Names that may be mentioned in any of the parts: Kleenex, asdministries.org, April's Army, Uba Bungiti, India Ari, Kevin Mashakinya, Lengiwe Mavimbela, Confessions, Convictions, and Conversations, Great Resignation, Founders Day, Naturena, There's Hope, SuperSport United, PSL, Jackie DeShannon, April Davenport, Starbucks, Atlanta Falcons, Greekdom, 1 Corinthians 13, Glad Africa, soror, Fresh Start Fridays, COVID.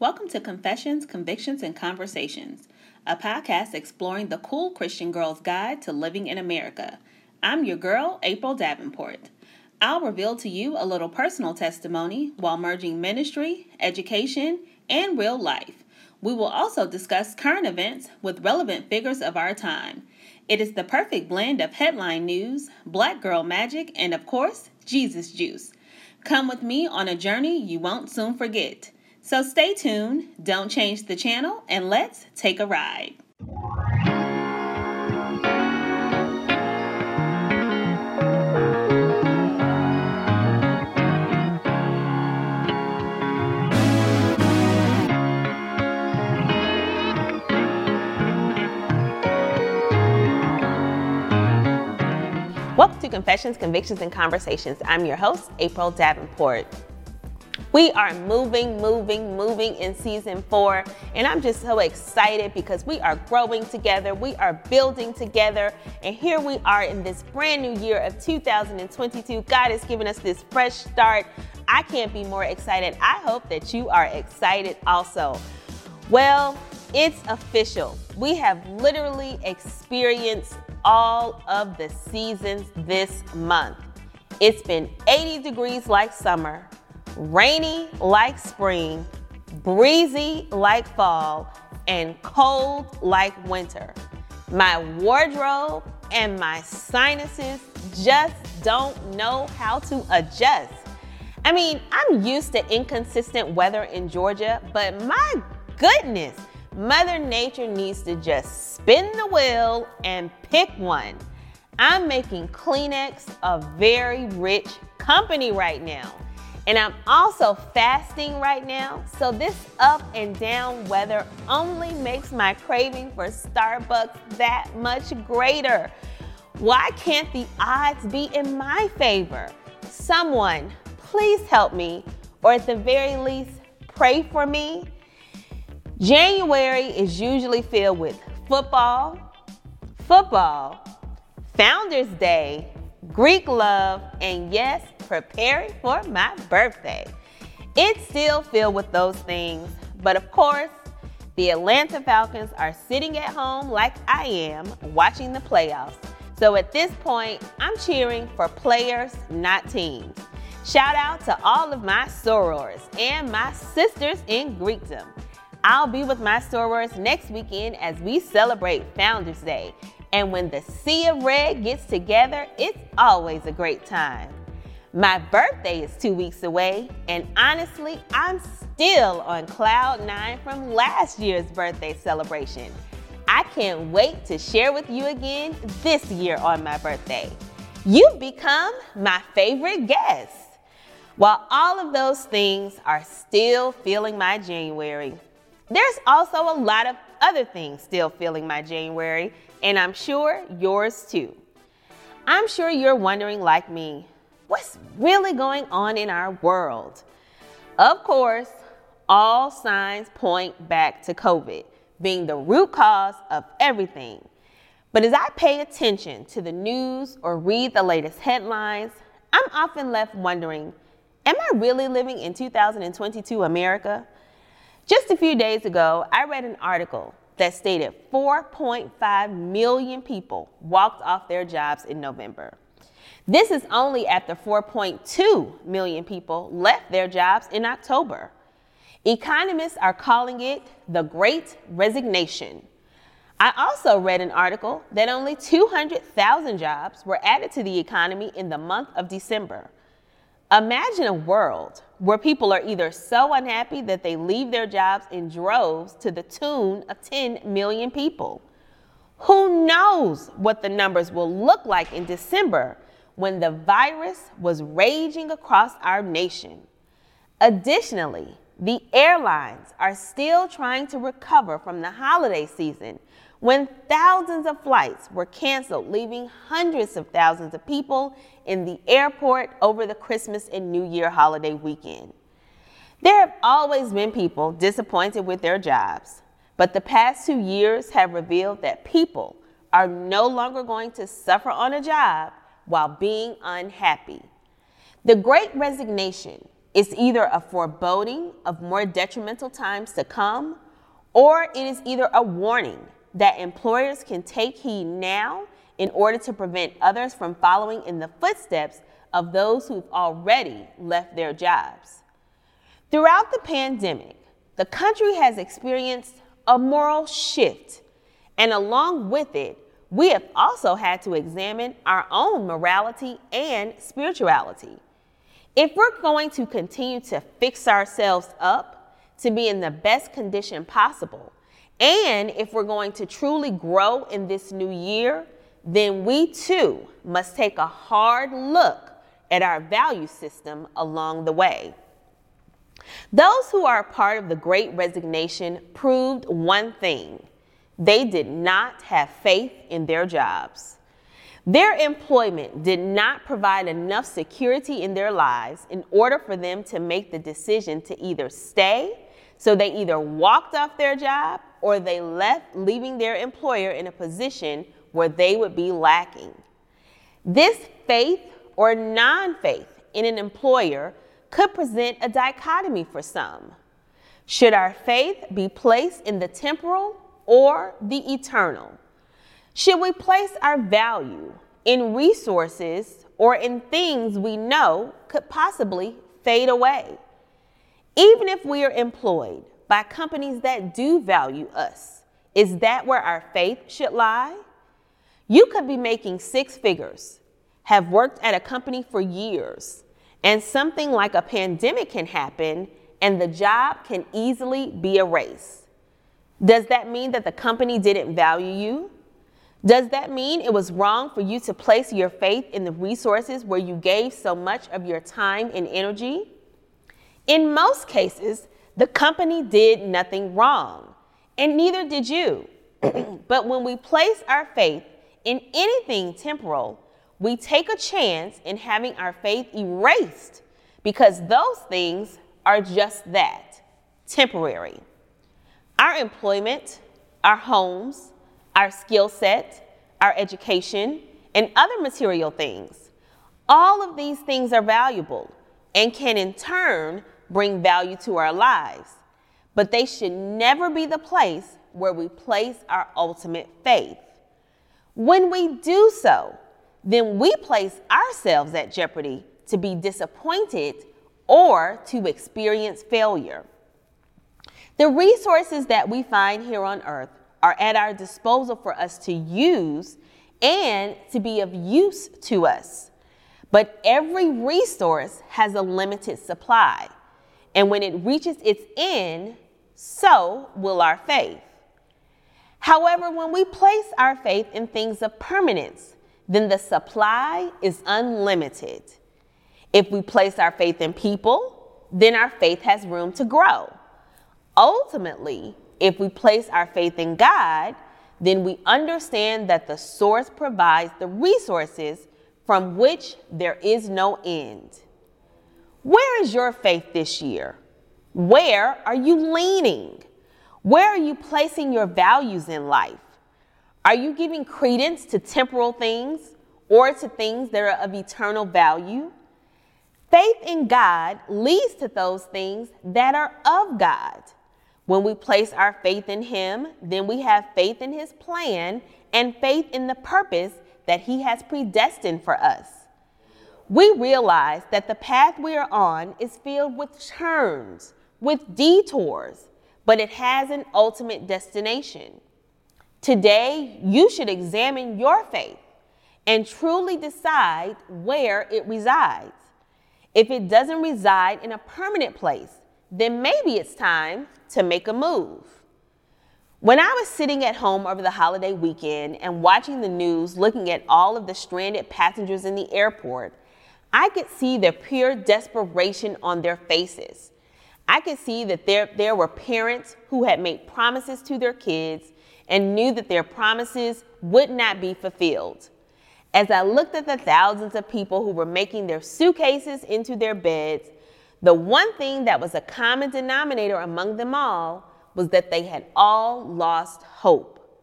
Welcome to Confessions, Convictions, and Conversations, a podcast exploring the cool Christian girl's guide to living in America. I'm your girl, April Davenport. I'll reveal to you a little personal testimony while merging ministry, education, and real life. We will also discuss current events with relevant figures of our time. It is the perfect blend of headline news, black girl magic, and of course, Jesus juice. Come with me on a journey you won't soon forget. So stay tuned, don't change the channel, and let's take a ride. Welcome to Confessions, Convictions, and Conversations. I'm your host, April Davenport. We are moving in season 4, and I'm just so excited because we are growing together, we are building together, and here we are in this brand new year of 2022. God has given us this fresh start. I can't be more excited. I hope that you are excited also. Well, it's official. We have literally experienced all of the seasons this month. It's been 80 degrees like summer, rainy like spring, breezy like fall, and cold like winter. My wardrobe and my sinuses just don't know how to adjust. I mean, I'm used to inconsistent weather in Georgia, but my goodness, Mother Nature needs to just spin the wheel and pick one. I'm making Kleenex a very rich company right now. And I'm also fasting right now, so this up and down weather only makes my craving for Starbucks that much greater. Why can't the odds be in my favor? Someone, please help me, or at the very least, pray for me. January is usually filled with football, Founders Day, Greek love, and yes, preparing for my birthday. It's still filled with those things, but of course, the Atlanta Falcons are sitting at home like I am, watching the playoffs. So at this point, I'm cheering for players, not teams. Shout out to all of my sorors and my sisters in Greekdom. I'll be with my sorors next weekend as we celebrate Founders Day. And when the sea of red gets together, it's always a great time. My birthday is 2 weeks away, and honestly, I'm still on cloud 9 from last year's birthday celebration. I can't wait to share with you again this year on my birthday. You've become my favorite guest. While all of those things are still filling my January, there's also a lot of other things still filling my January, and I'm sure yours too. I'm sure you're wondering, like me, what's really going on in our world? Of course, all signs point back to COVID being the root cause of everything. But as I pay attention to the news or read the latest headlines, I'm often left wondering, am I really living in 2022 America? Just a few days ago, I read an article that stated 4.5 million people walked off their jobs in November. This is only after 4.2 million people left their jobs in October. Economists are calling it the Great Resignation. I also read an article that only 200,000 jobs were added to the economy in the month of December. Imagine a world where people are either so unhappy that they leave their jobs in droves to the tune of 10 million people. Who knows what the numbers will look like in December when the virus was raging across our nation. Additionally, the airlines are still trying to recover from the holiday season when thousands of flights were canceled, leaving hundreds of thousands of people in the airport over the Christmas and New Year holiday weekend. There have always been people disappointed with their jobs, but the past 2 years have revealed that people are no longer going to suffer on a job while being unhappy. The Great Resignation It's either a foreboding of more detrimental times to come, or it is either a warning that employers can take heed now in order to prevent others from following in the footsteps of those who've already left their jobs. Throughout the pandemic, the country has experienced a moral shift, and along with it, we have also had to examine our own morality and spirituality. If we're going to continue to fix ourselves up to be in the best condition possible, and if we're going to truly grow in this new year, then we too must take a hard look at our value system along the way. Those who are part of the Great Resignation proved one thing. They did not have faith in their jobs. Their employment did not provide enough security in their lives in order for them to make the decision to either stay, so they either walked off their job or they left, leaving their employer in a position where they would be lacking. This faith or non-faith in an employer could present a dichotomy for some. Should our faith be placed in the temporal or the eternal? Should we place our value in resources or in things we know could possibly fade away? Even if we are employed by companies that do value us, is that where our faith should lie? You could be making six figures, have worked at a company for years, and something like a pandemic can happen and the job can easily be erased. Does that mean that the company didn't value you? Does that mean it was wrong for you to place your faith in the resources where you gave so much of your time and energy? In most cases, the company did nothing wrong, and neither did you. But when we place our faith in anything temporal, we take a chance in having our faith erased because those things are just that, temporary. Our employment, our homes, our skill set, our education, and other material things. All of these things are valuable and can in turn bring value to our lives, but they should never be the place where we place our ultimate faith. When we do so, then we place ourselves at jeopardy to be disappointed or to experience failure. The resources that we find here on earth are at our disposal for us to use and to be of use to us. But every resource has a limited supply, and when it reaches its end, so will our faith. However, when we place our faith in things of permanence, then the supply is unlimited. If we place our faith in people, then our faith has room to grow. Ultimately, if we place our faith in God, then we understand that the source provides the resources from which there is no end. Where is your faith this year? Where are you leaning? Where are you placing your values in life? Are you giving credence to temporal things or to things that are of eternal value? Faith in God leads to those things that are of God. When we place our faith in Him, then we have faith in His plan and faith in the purpose that He has predestined for us. We realize that the path we are on is filled with turns, with detours, but it has an ultimate destination. Today, you should examine your faith and truly decide where it resides. If it doesn't reside in a permanent place, then maybe it's time to make a move. When I was sitting at home over the holiday weekend and watching the news, looking at all of the stranded passengers in the airport, I could see the pure desperation on their faces. I could see that there were parents who had made promises to their kids and knew that their promises would not be fulfilled. As I looked at the thousands of people who were making their suitcases into their beds, the one thing that was a common denominator among them all was that they had all lost hope.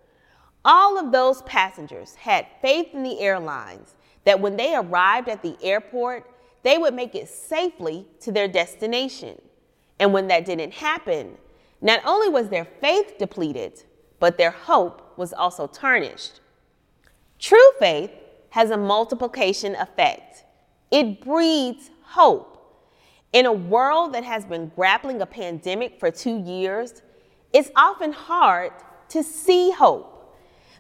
All of those passengers had faith in the airlines that when they arrived at the airport, they would make it safely to their destination. And when that didn't happen, not only was their faith depleted, but their hope was also tarnished. True faith has a multiplication effect. It breeds hope. In a world that has been grappling a pandemic for 2 years, it's often hard to see hope.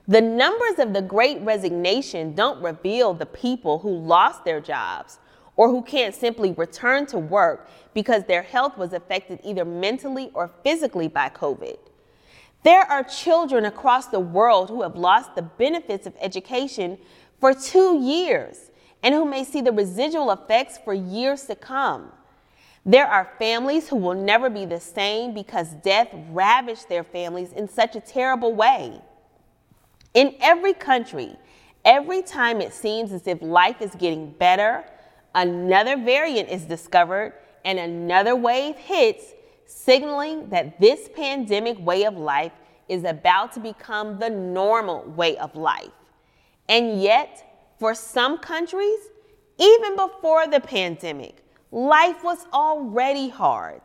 The numbers of the Great Resignation don't reveal the people who lost their jobs or who can't simply return to work because their health was affected either mentally or physically by COVID. There are children across the world who have lost the benefits of education for 2 years and who may see the residual effects for years to come. There are families who will never be the same because death ravaged their families in such a terrible way. In every country, every time it seems as if life is getting better, another variant is discovered and another wave hits, signaling that this pandemic way of life is about to become the normal way of life. And yet, for some countries, even before the pandemic, life was already hard.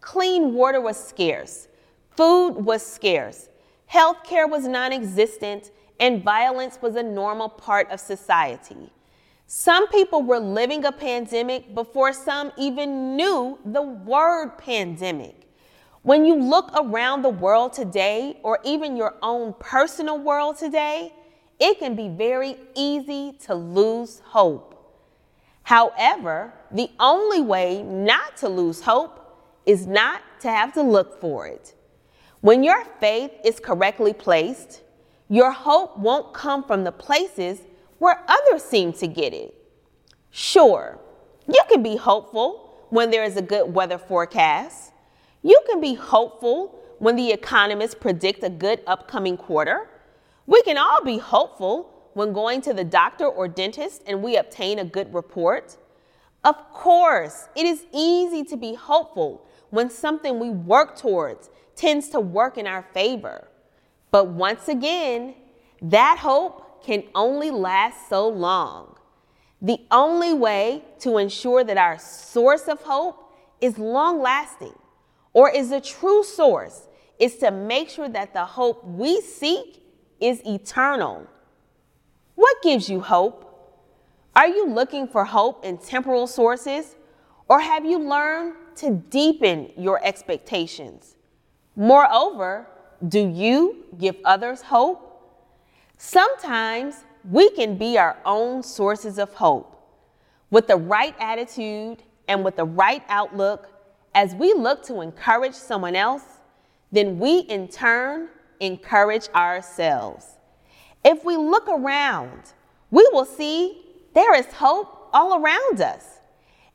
Clean water was scarce, food was scarce, healthcare was non-existent, and violence was a normal part of society. Some people were living a pandemic before some even knew the word pandemic. When you look around the world today, or even your own personal world today, it can be very easy to lose hope. However, the only way not to lose hope is not to have to look for it. When your faith is correctly placed, your hope won't come from the places where others seem to get it. Sure, you can be hopeful when there is a good weather forecast. You can be hopeful when the economists predict a good upcoming quarter. We can all be hopeful when going to the doctor or dentist and we obtain a good report. Of course, it is easy to be hopeful when something we work towards tends to work in our favor. But once again, that hope can only last so long. The only way to ensure that our source of hope is long-lasting or is a true source is to make sure that the hope we seek is eternal. What gives you hope? Are you looking for hope in temporal sources, or have you learned to deepen your expectations? Moreover, do you give others hope? Sometimes we can be our own sources of hope. With the right attitude and with the right outlook, as we look to encourage someone else, then we in turn encourage ourselves. If we look around, we will see there is hope all around us.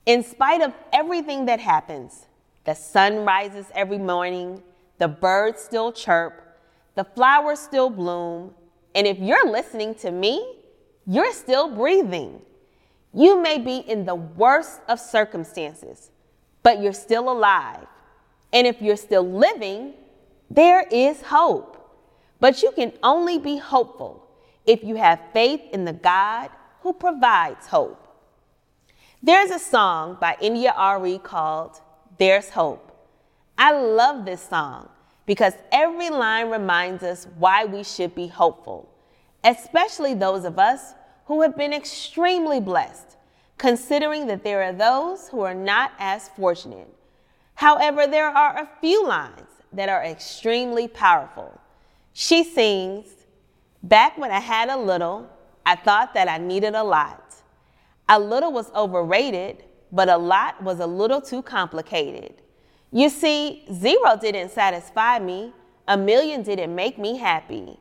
In spite of everything that happens, the sun rises every morning, the birds still chirp, the flowers still bloom, and if you're listening to me, you're still breathing. You may be in the worst of circumstances, but you're still alive. And if you're still living, there is hope. But you can only be hopeful if you have faith in the God who provides hope. There's a song by India Ari called There's Hope. I love this song because every line reminds us why we should be hopeful, especially those of us who have been extremely blessed, considering that there are those who are not as fortunate. However, there are a few lines that are extremely powerful. She sings, "Back when I had a little, I thought that I needed a lot. A little was overrated, but a lot was a little too complicated. You see, 0 didn't satisfy me. A million didn't make me happy.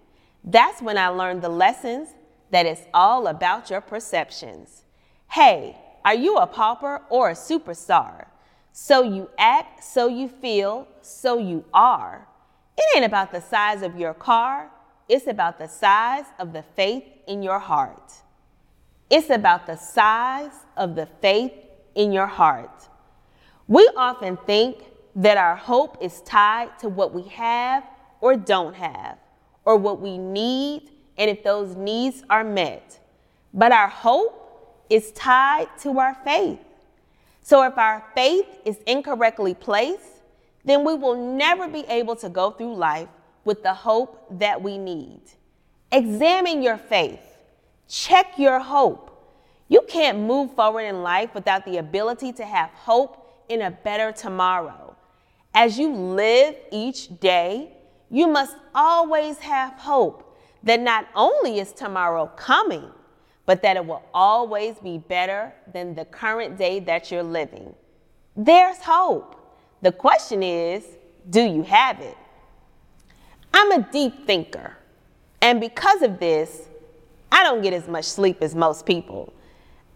That's when I learned the lessons that it's all about your perceptions. Hey, are you a pauper or a superstar? So you act, so you feel, so you are. It ain't about the size of your car. It's about the size of the faith in your heart." It's about the size of the faith in your heart. We often think that our hope is tied to what we have or don't have, or what we need, and if those needs are met. But our hope is tied to our faith. So if our faith is incorrectly placed, then we will never be able to go through life with the hope that we need. Examine your faith. Check your hope. You can't move forward in life without the ability to have hope in a better tomorrow. As you live each day, you must always have hope that not only is tomorrow coming, but that it will always be better than the current day that you're living. There's hope. The question is, do you have it? I'm a deep thinker, and because of this, I don't get as much sleep as most people.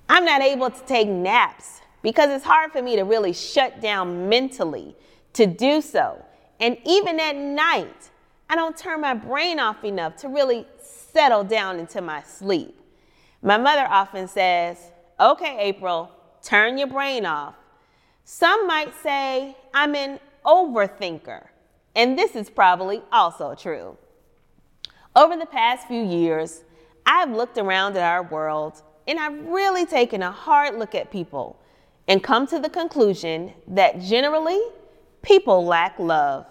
I'm not able to take naps because it's hard for me to really shut down mentally to do so. And even at night, I don't turn my brain off enough to really settle down into my sleep. My mother often says, okay, April, turn your brain off. Some might say I'm an overthinker, and this is probably also true. Over the past few years, I've looked around at our world, and I've really taken a hard look at people and come to the conclusion that generally, people lack love.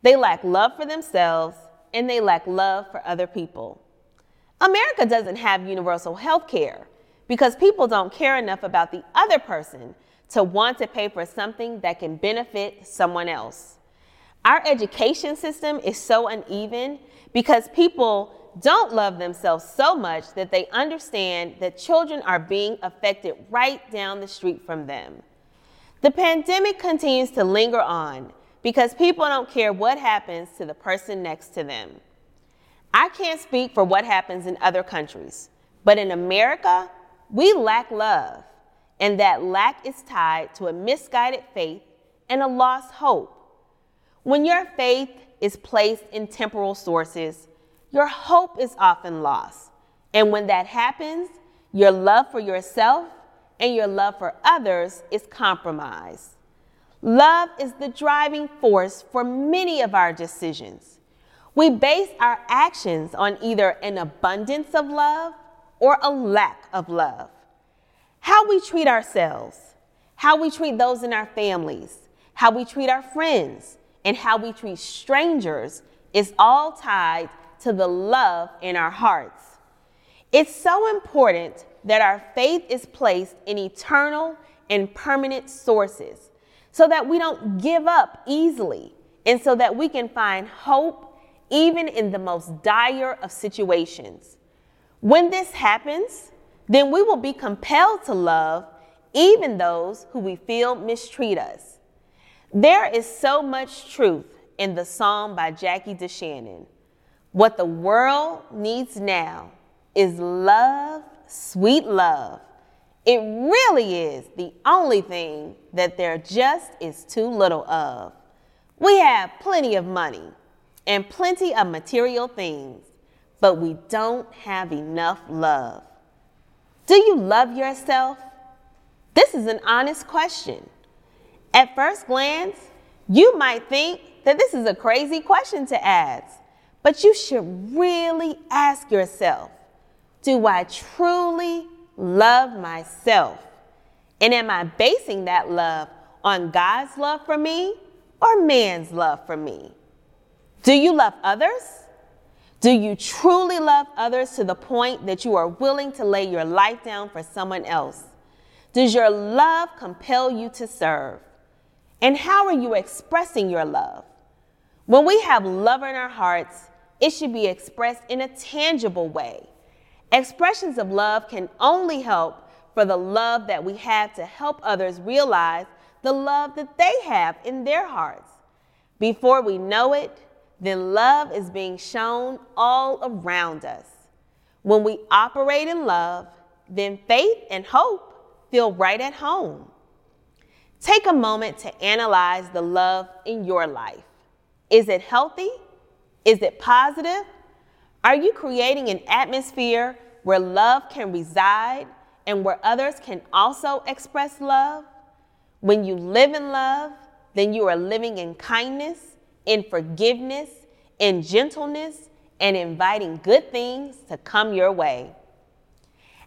They lack love for themselves, and they lack love for other people. America doesn't have universal health care because people don't care enough about the other person to want to pay for something that can benefit someone else. Our education system is so uneven because people don't love themselves so much that they understand that children are being affected right down the street from them. The pandemic continues to linger on because people don't care what happens to the person next to them. I can't speak for what happens in other countries, but in America, we lack love, and that lack is tied to a misguided faith and a lost hope. When your faith is placed in temporal sources, your hope is often lost, and when that happens, your love for yourself and your love for others is compromised. Love is the driving force for many of our decisions. We base our actions on either an abundance of love or a lack of love. How we treat ourselves, how we treat those in our families, how we treat our friends, and how we treat strangers is all tied to the love in our hearts. It's so important that our faith is placed in eternal and permanent sources so that we don't give up easily and so that we can find hope even in the most dire of situations. When this happens, then we will be compelled to love even those who we feel mistreat us. There is so much truth in the song by Jackie DeShannon. What the world needs now is love, sweet love. It really is the only thing that there just is too little of. We have plenty of money and plenty of material things, but we don't have enough love. Do you love yourself? This is an honest question. At first glance, you might think that this is a crazy question to ask, but you should really ask yourself, do I truly love myself? And am I basing that love on God's love for me or man's love for me? Do you love others? Do you truly love others to the point that you are willing to lay your life down for someone else? Does your love compel you to serve? And how are you expressing your love? When we have love in our hearts, it should be expressed in a tangible way. Expressions of love can only help for the love that we have to help others realize the love that they have in their hearts. Before we know it, then love is being shown all around us. When we operate in love, then faith and hope feel right at home. Take a moment to analyze the love in your life. Is it healthy? Is it positive? Are you creating an atmosphere where love can reside and where others can also express love? When you live in love, then you are living in kindness, in forgiveness, in gentleness, and inviting good things to come your way.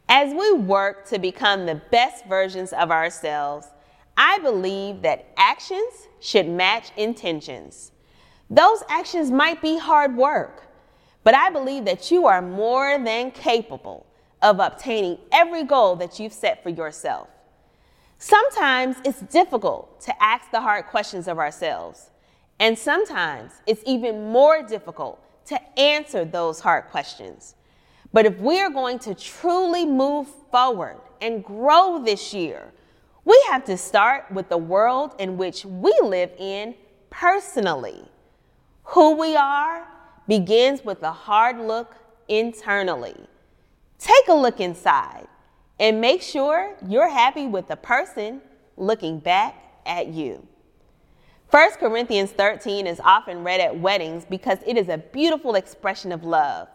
As we work to become the best versions of ourselves, I believe that actions should match intentions. Those actions might be hard work, but I believe that you are more than capable of obtaining every goal that you've set for yourself. Sometimes it's difficult to ask the hard questions of ourselves, and sometimes it's even more difficult to answer those hard questions. But if we are going to truly move forward and grow this year, we have to start with the world in which we live in personally. Who we are begins with a hard look internally. Take a look inside and make sure you're happy with the person looking back at you. 1 Corinthians 13 is often read at weddings because it is a beautiful expression of love.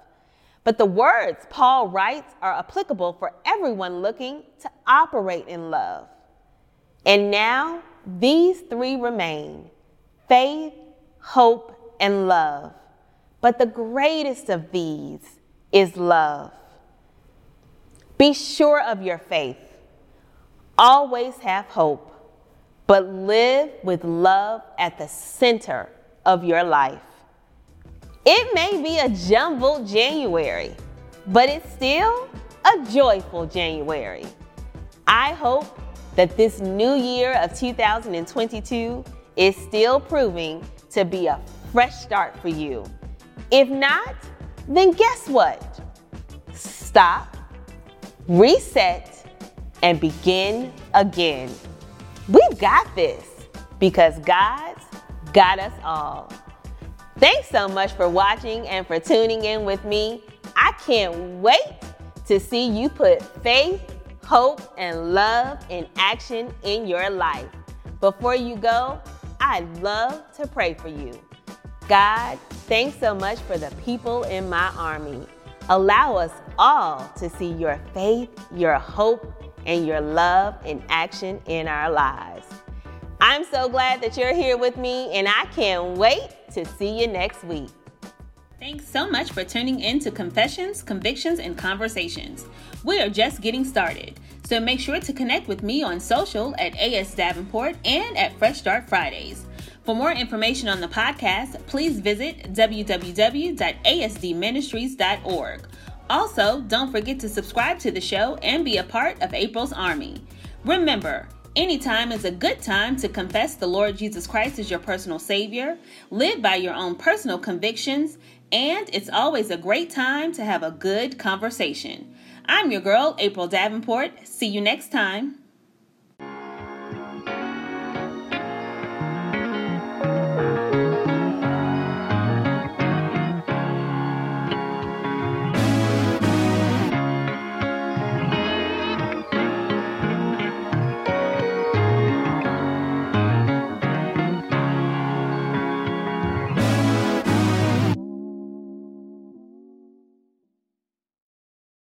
But the words Paul writes are applicable for everyone looking to operate in love. And now these three remain: faith, hope, and love. But the greatest of these is love. Be sure of your faith. Always have hope, but live with love at the center of your life. It may be a jumbled January, but it's still a joyful January. I hope that this new year of 2022 is still proving to be a fresh start for you. If not, then guess what? Stop, reset, and begin again. We've got this because God's got us all. Thanks so much for watching and for tuning in with me. I can't wait to see you put faith, hope, and love in action in your life. Before you go, I'd love to pray for you. God, thanks so much for the people in my army. Allow us all to see your faith, your hope, and your love in action in our lives. I'm so glad that you're here with me, and I can't wait to see you next week. Thanks so much for tuning in to Confessions, Convictions, and Conversations. We are just getting started, so make sure to connect with me on social at asdavenport and at Fresh Start Fridays. For more information on the podcast, please visit www.asdministries.org. Also, don't forget to subscribe to the show and be a part of April's Army. Remember, anytime is a good time to confess the Lord Jesus Christ as your personal Savior, live by your own personal convictions, and it's always a great time to have a good conversation. I'm your girl, April Davenport. See you next time.